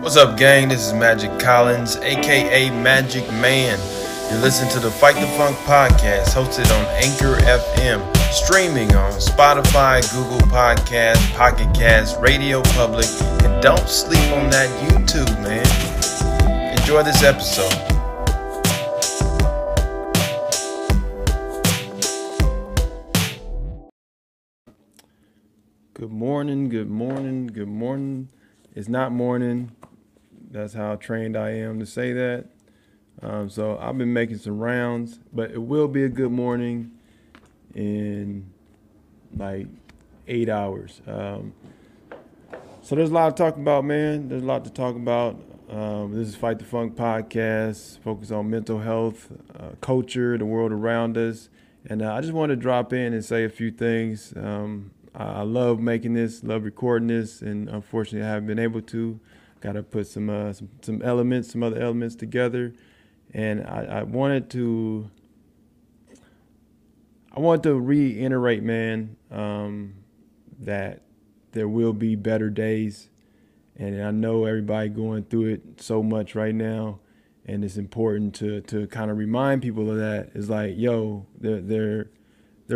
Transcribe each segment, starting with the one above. What's up, gang? This is Magic Collins, aka Magic Man. You're listening to the Fight the Funk podcast, hosted on Anchor FM, streaming on Spotify, Google Podcasts, Pocket Casts, Radio Public, and don't sleep on that YouTube, man. Enjoy this episode. Good morning, good morning, good morning. It's not morning. That's how trained I am to say that. So I've been making some rounds, but it will be a good morning in like 8 hours. So there's a lot to talk about, man. There's a lot to talk about. This is Fight the Funk podcast, focused on mental health, culture, the world around us. And I just wanted to drop in and say a few things. I love making this, love recording this, and unfortunately I haven't been able to. Got to put some other elements together, and I wanted to reiterate, man, that there will be better days, and I know everybody going through it so much right now, and it's important to kind of remind people of that. It's like, yo, there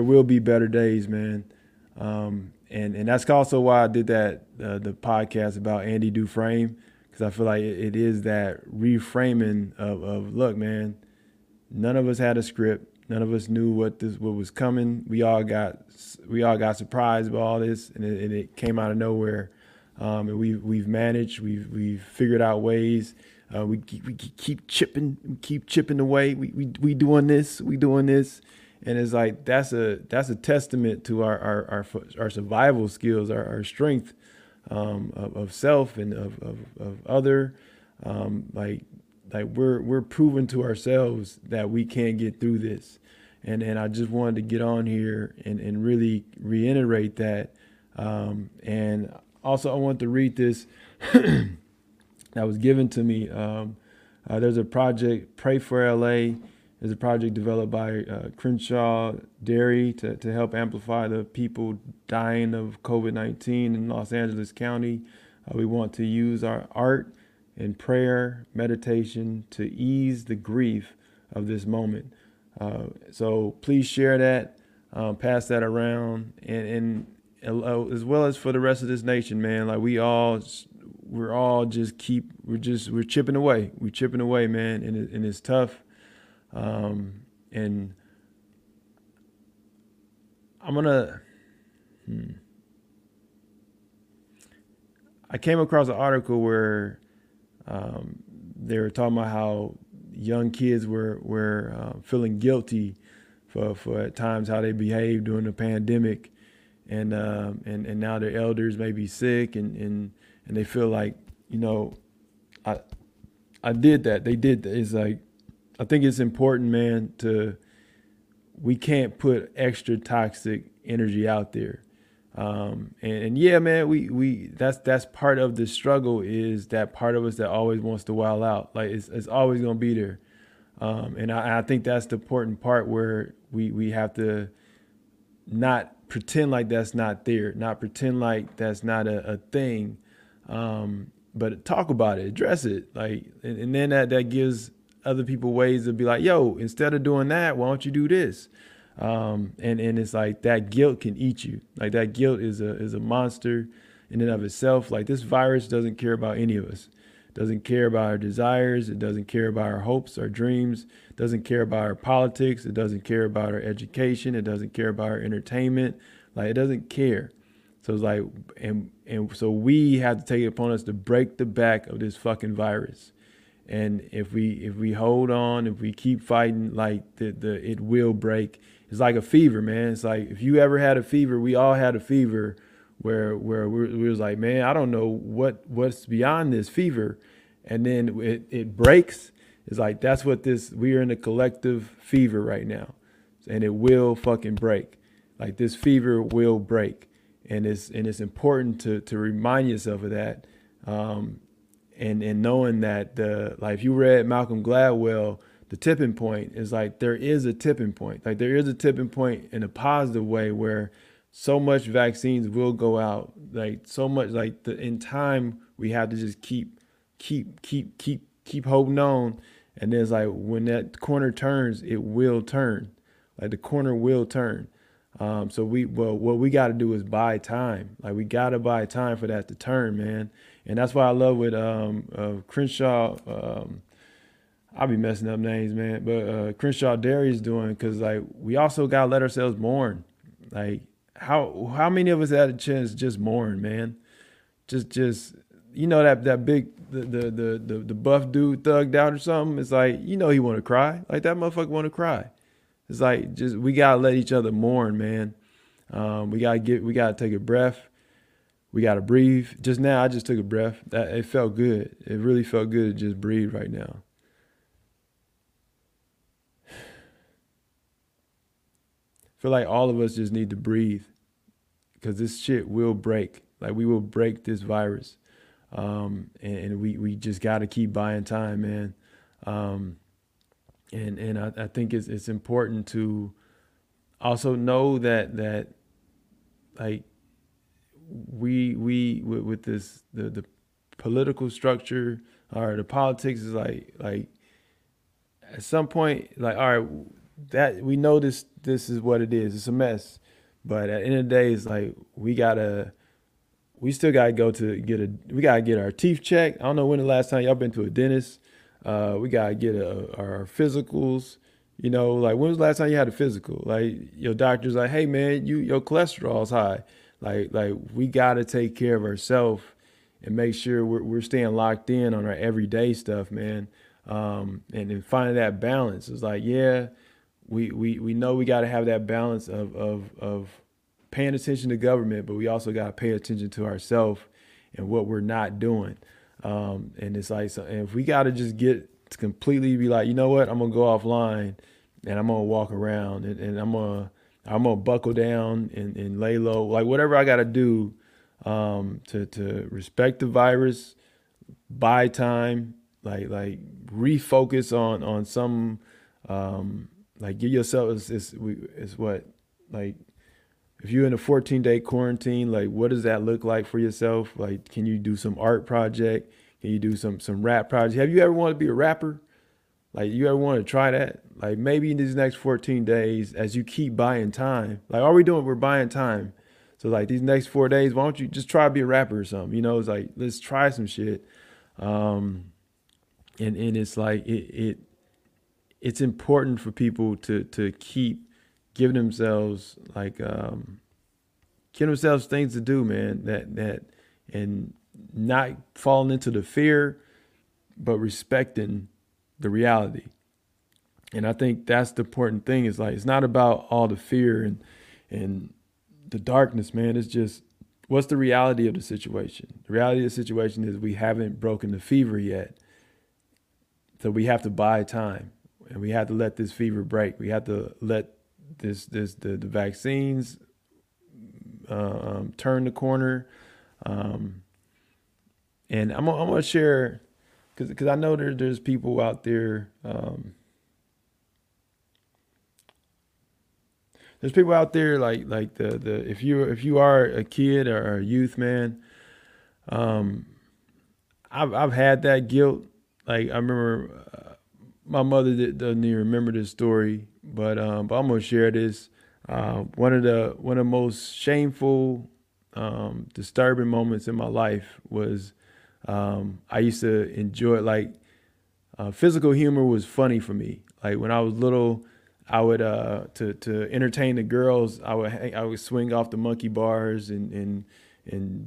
will be better days, man. And that's also why I did that, the podcast about Andy Dufresne, because I feel like it is that reframing of look, man, none of us had a script. None of us knew what was coming. We all got surprised by all this, and it came out of nowhere. And we've managed, we've figured out ways. We keep chipping away. We doing this. And it's like that's a testament to our survival skills, our strength of self and of other. Like we're proving to ourselves that we can get through this. And I just wanted to get on here and really reiterate that. And also I want to read this that was given to me. There's a project, Pray for LA. Is a project developed by Crenshaw Dairy to help amplify the people dying of COVID-19 in Los Angeles County. We want to use our art and prayer, meditation to ease the grief of this moment. So please share that, pass that around, and as well as for the rest of this nation, man. Like we're chipping away. We're chipping away, man, and it's tough. I came across an article where they were talking about how young kids were feeling guilty for at times how they behaved during the pandemic, and now their elders may be sick and they feel like, you know, I did that, they did that. It's like, I think it's important, man, we can't put extra toxic energy out there. And yeah, man, we that's part of the struggle, is that part of us that always wants to wild out. Like it's always going to be there. And I think that's the important part, where we have to not pretend like that's not there, not pretend like that's not a thing. But talk about it, address it. Like, and then that gives other people ways to be like, yo, instead of doing that, why don't you do this? And it's like that guilt can eat you. Like that guilt is a monster in and of itself. Like this virus doesn't care about any of us. It doesn't care about our desires. It doesn't care about our hopes, our dreams. It doesn't care about our politics. It doesn't care about our education. It doesn't care about our entertainment. Like it doesn't care. So it's like, and so we have to take it upon us to break the back of this fucking virus. And if we hold on, if we keep fighting, like it will break. It's like a fever, man. It's like if you ever had a fever, we all had a fever where we was like, man, I don't know what's beyond this fever. And then it breaks. It's like, that's what we are in a collective fever right now. And it will fucking break. Like this fever will break. And it's important to remind yourself of that. And knowing that like if you read Malcolm Gladwell, the tipping point is like, there is a tipping point. Like there is a tipping point in a positive way, where so much vaccines will go out. Like so much, in time, we have to just keep keep holding on. And then it's like, when that corner turns, it will turn. Like, the corner will turn. So what we got to do is buy time. Like, we got to buy time for that to turn, man. And that's why I love with Crenshaw. I'll be messing up names, man. But Crenshaw Dairy is doing, because like, we also got to let ourselves mourn. Like, how many of us had a chance to just mourn, man? Just you know, that big the buff dude thugged out or something. It's like, you know, he want to cry. Like, that motherfucker want to cry. It's like, just, we gotta let each other mourn, man. We gotta take a breath. We gotta breathe. Just now, I just took a breath. It felt good. It really felt good to just breathe right now. I feel like all of us just need to breathe, because this shit will break. Like, we will break this virus, and we just gotta keep buying time, man. And I think it's important to also know that like, we with this the political structure or the politics is like at some point, like, all right, that we know this is what it is. It's a mess, but at the end of the day, it's like, we gotta get our teeth checked. I don't know when the last time y'all been to a dentist. We gotta get our physicals, you know. Like, when was the last time you had a physical? Like, your doctor's like, hey man, your cholesterol's high. Like we gotta take care of ourselves and make sure we're staying locked in on our everyday stuff, man. And then finding that balance. It's like, yeah, we know we gotta have that balance of paying attention to government, but we also gotta pay attention to ourselves and what we're not doing. And it's like, so, and if we got to just get to completely be like, you know what, I'm going to go offline and I'm going to walk around and I'm going to buckle down and lay low, like, whatever I got to do, to respect the virus, buy time, like refocus on some, like, give yourself is what, like, if you're in a 14-day quarantine, like, what does that look like for yourself? Like, can you do some art project? Can you do some rap project? Have you ever wanted to be a rapper? Like, you ever want to try that? Like, maybe in these next 14 days, as you keep buying time, like, all we're doing, we're buying time. So, like, these next 4 days, why don't you just try to be a rapper or something? You know, it's like, let's try some shit. And it's like, it's important for people to keep giving themselves, like, giving themselves things to do, man, that and not falling into the fear, but respecting the reality. And I think that's the important thing, is like, it's not about all the fear and the darkness, man. It's just, what's the reality of the situation? The reality of the situation is we haven't broken the fever yet. So we have to buy time, and we have to let this fever break. We have to let the vaccines turn the corner, and I'm gonna share, because I know there's people out there, like the if you are a kid or a youth, man, I've had that guilt. Like, I remember my mother doesn't even remember this story. But I'm gonna share this. One of the most shameful, disturbing moments in my life was, I used to enjoy, like, physical humor was funny for me. Like, when I was little, I would to entertain the girls, I would swing off the monkey bars and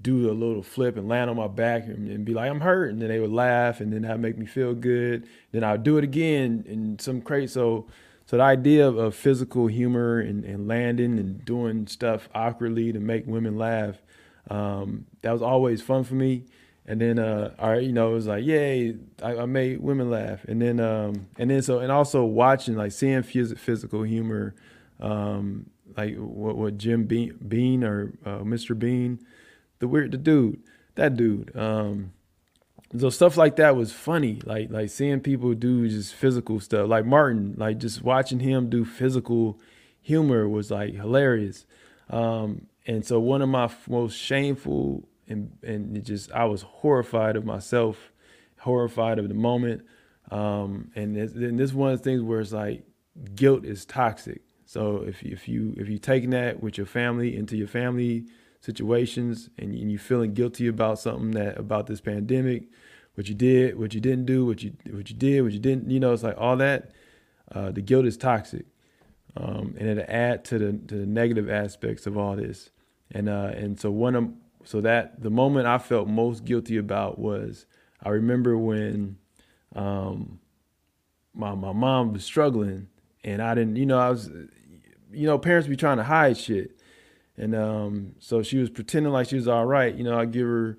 do a little flip and land on my back and be like, I'm hurt, and then they would laugh, and then that would make me feel good. Then I'd do it again and some crazy. So the idea of physical humor and landing and doing stuff awkwardly to make women laugh, that was always fun for me. And then, it was like, yay, I made women laugh. And then, also watching, like, seeing physical humor, like what Jim Bean or Mr. Bean, that dude. So stuff like that was funny, like seeing people do just physical stuff, like Martin, like just watching him do physical humor was, like, hilarious. And so one of my most shameful, and I was horrified of myself, horrified of the moment. And this is one of the things where it's like guilt is toxic. So if you taking that with your family into your family situations, and you're feeling guilty about something about this pandemic, what you did, what you didn't do, what you did, what you didn't, it's like all that. The guilt is toxic, and it'll add to the negative aspects of all this. And so the moment I felt most guilty about was I remember when my mom was struggling, and I didn't, parents be trying to hide shit. And so she was pretending like she was all right. I give her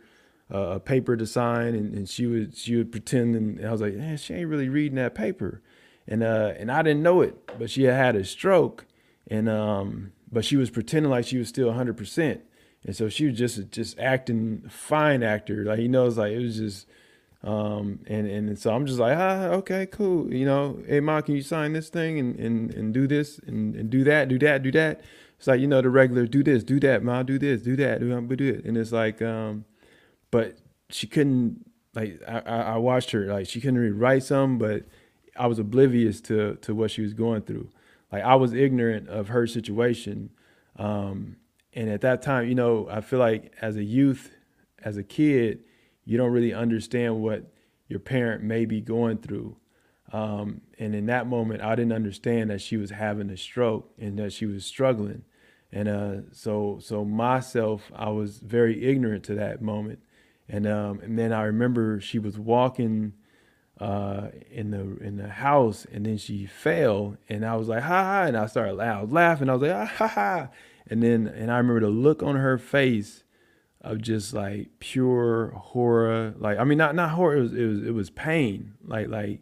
a paper to sign, and she would pretend, and I was like, man, she ain't really reading that paper. And I didn't know it, but she had a stroke, and but she was pretending like she was still 100%. And so she was just acting fine actor. Like, it was just, and so I'm just like, okay, cool. Hey, Ma, can you sign this thing and do this and do that. It's like, the regular do this, do that, Ma, do this, do that, do it. And it's like, but she couldn't, like, I watched her, like, she couldn't really write something, but I was oblivious to what she was going through. Like, I was ignorant of her situation. And at that time, I feel like as a youth, as a kid, you don't really understand what your parent may be going through. And in that moment, I didn't understand that she was having a stroke and that she was struggling. And so myself, I was very ignorant to that moment. And then I remember she was walking in the house, and then she fell, and I was like, ha ha, and I started laughing. I was like, ah, ha ha. And I remember the look on her face of just like pure horror. Like, I mean, not horror. It was pain. And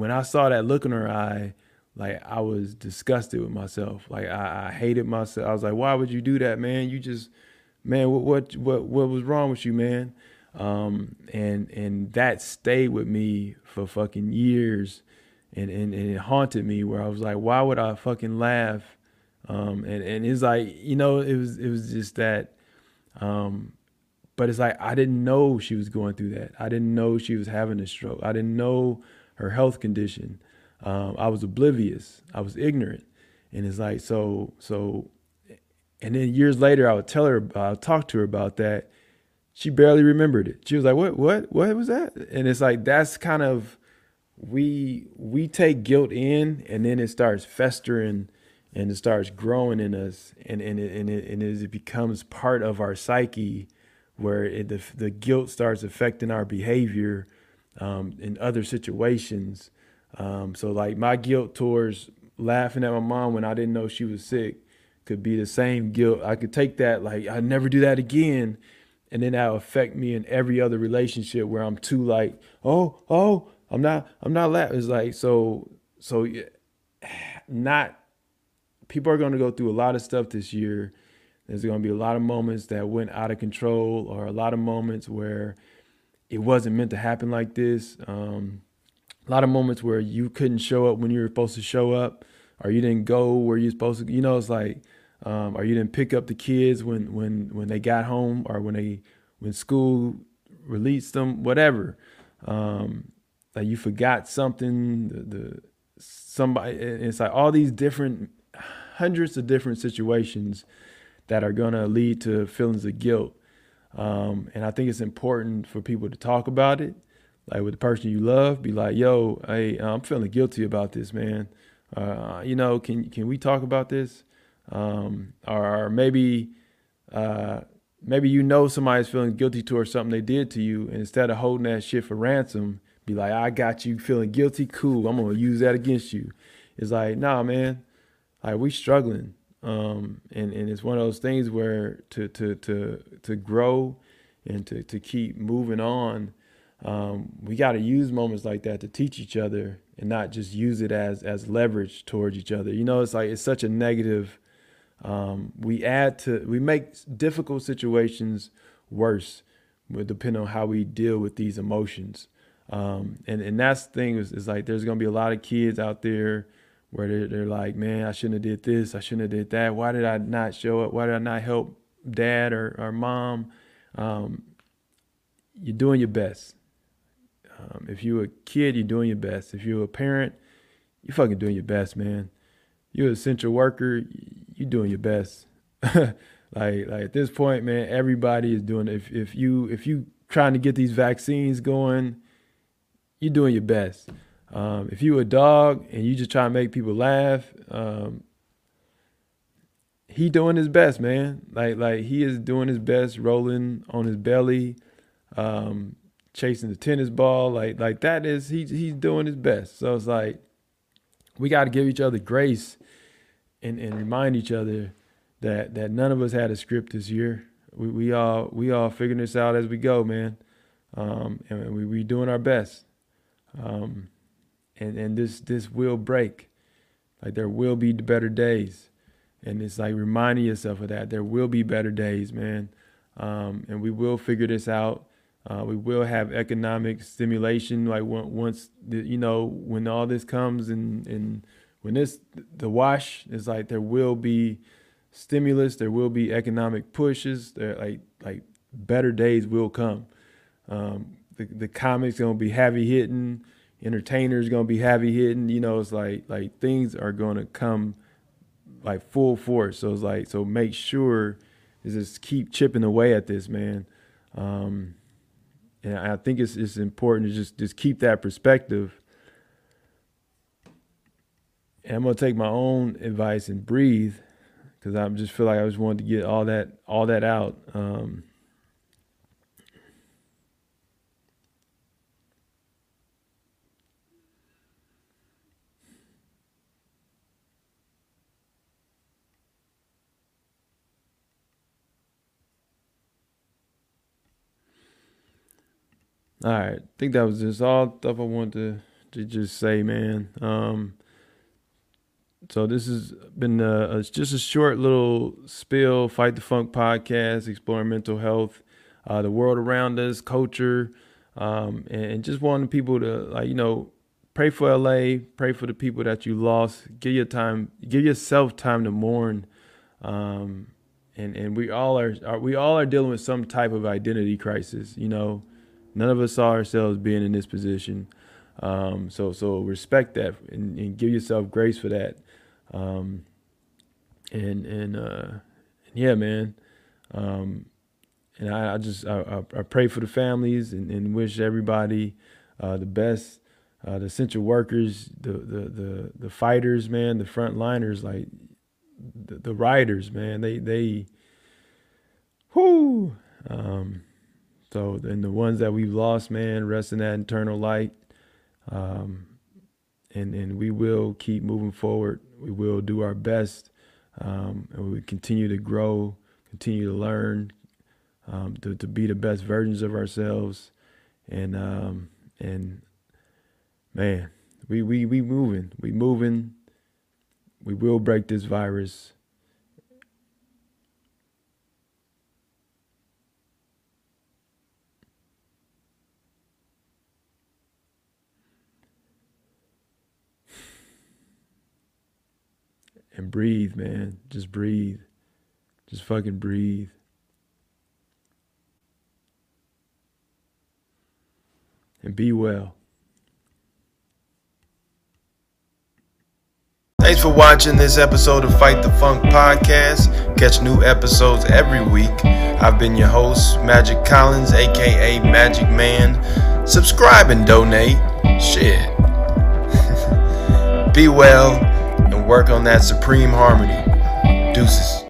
when I saw that look in her eye, like, I was disgusted with myself. Like, I hated myself. I was like, why would you do that, man? You just, man, what was wrong with you, man? And that stayed with me for fucking years. And it haunted me, where I was like, why would I fucking laugh? And it's like, it was just that. But it's like, I didn't know she was going through that. I didn't know she was having a stroke. I didn't know her health condition. I was oblivious. I was ignorant. And it's like, so, and then years later, I'll talk to her about that. She barely remembered it. She was like, what was that? And it's like, that's kind of, we take guilt in, and then it starts festering, and it starts growing in us, and it becomes part of our psyche, where the guilt starts affecting our behavior in other situations. So like, my guilt towards laughing at my mom when I didn't know she was sick could be the same guilt. I could take that, like, I'd never do that again. And then that'll affect me in every other relationship, where I'm too like, oh, I'm not laughing. It's like, so not, people are going to go through a lot of stuff this year. There's going to be a lot of moments that went out of control, or a lot of moments where it wasn't meant to happen like this. A lot of moments where you couldn't show up when you were supposed to show up, or you didn't go where you're supposed to, it's like, or you didn't pick up the kids when they got home, or when school released them, whatever. Like, you forgot something, somebody, it's like all these different, hundreds of different situations that are going to lead to feelings of guilt. And I think it's important for people to talk about it. Like, with the person you love, be like, yo, hey, I'm feeling guilty about this, man. Can we talk about this? Or maybe somebody's feeling guilty towards something they did to you, and instead of holding that shit for ransom, be like, I got you feeling guilty. Cool. I'm going to use that against you. It's like, nah, man, like, we struggling. And it's one of those things where to grow and to keep moving on, we got to use moments like that to teach each other, and not just use it as leverage towards each other. It's like, it's such a negative. We make difficult situations worse, depending on how we deal with these emotions. And that's the thing is like, there's going to be a lot of kids out there where they're like, man, I shouldn't have did this. I shouldn't have did that. Why did I not show up? Why did I not help dad or mom? you're doing your best. If you're a kid, you're doing your best. If you're a parent, you're fucking doing your best, man. You're an essential worker, you're doing your best. Like at this point, man, everybody is doing it. If you trying to get these vaccines going, you're doing your best. If you a dog and you just try to make people laugh, he doing his best, man. Like he is doing his best, rolling on his belly, chasing the tennis ball. Like that is, he's doing his best. So it's like, we got to give each other grace and remind each other that none of us had a script this year. We all figuring this out as we go, man. And we doing our best. And this will break. Like there will be better days. And it's like reminding yourself of that. There will be better days, man. And we will figure this out. We will have economic stimulation. Like when all this comes and when the wash is, like, there will be stimulus. There will be economic pushes. There, like better days will come. The comics gonna be heavy hitting. Entertainers gonna be heavy hitting. You know, it's like things are gonna come like full force. So it's like, so make sure is just keep chipping away at this, man. And I think it's important to just keep that perspective. And I'm gonna take my own advice and breathe, because I just feel like I just wanted to get all that out. All right, I think that was just all stuff I wanted to just say, man. So this has been just a short little spill, Fight the Funk podcast, exploring mental health, the world around us, culture, and just wanting people to, like, you know, pray for LA, pray for the people that you lost, give yourself time to mourn, and we all are dealing with some type of identity crisis, you know. None of us saw ourselves being in this position. So respect that and give yourself grace for that. Yeah, man. And I pray for the families and wish everybody the best, the essential workers, the fighters, man, the frontliners, like the riders, man, they whoo. So, and the ones that we've lost, man, rest in that eternal light. And we will keep moving forward. We will do our best. And we continue to grow, continue to learn, to be the best versions of ourselves. And man, we moving. We will break this virus. And breathe, man. Just breathe. Just fucking breathe. And be well. Thanks for watching this episode of Fight the Funk Podcast. Catch new episodes every week. I've been your host, Magic Collins, aka Magic Man. Subscribe and donate. Shit. Be well. Work on that supreme harmony. Deuces.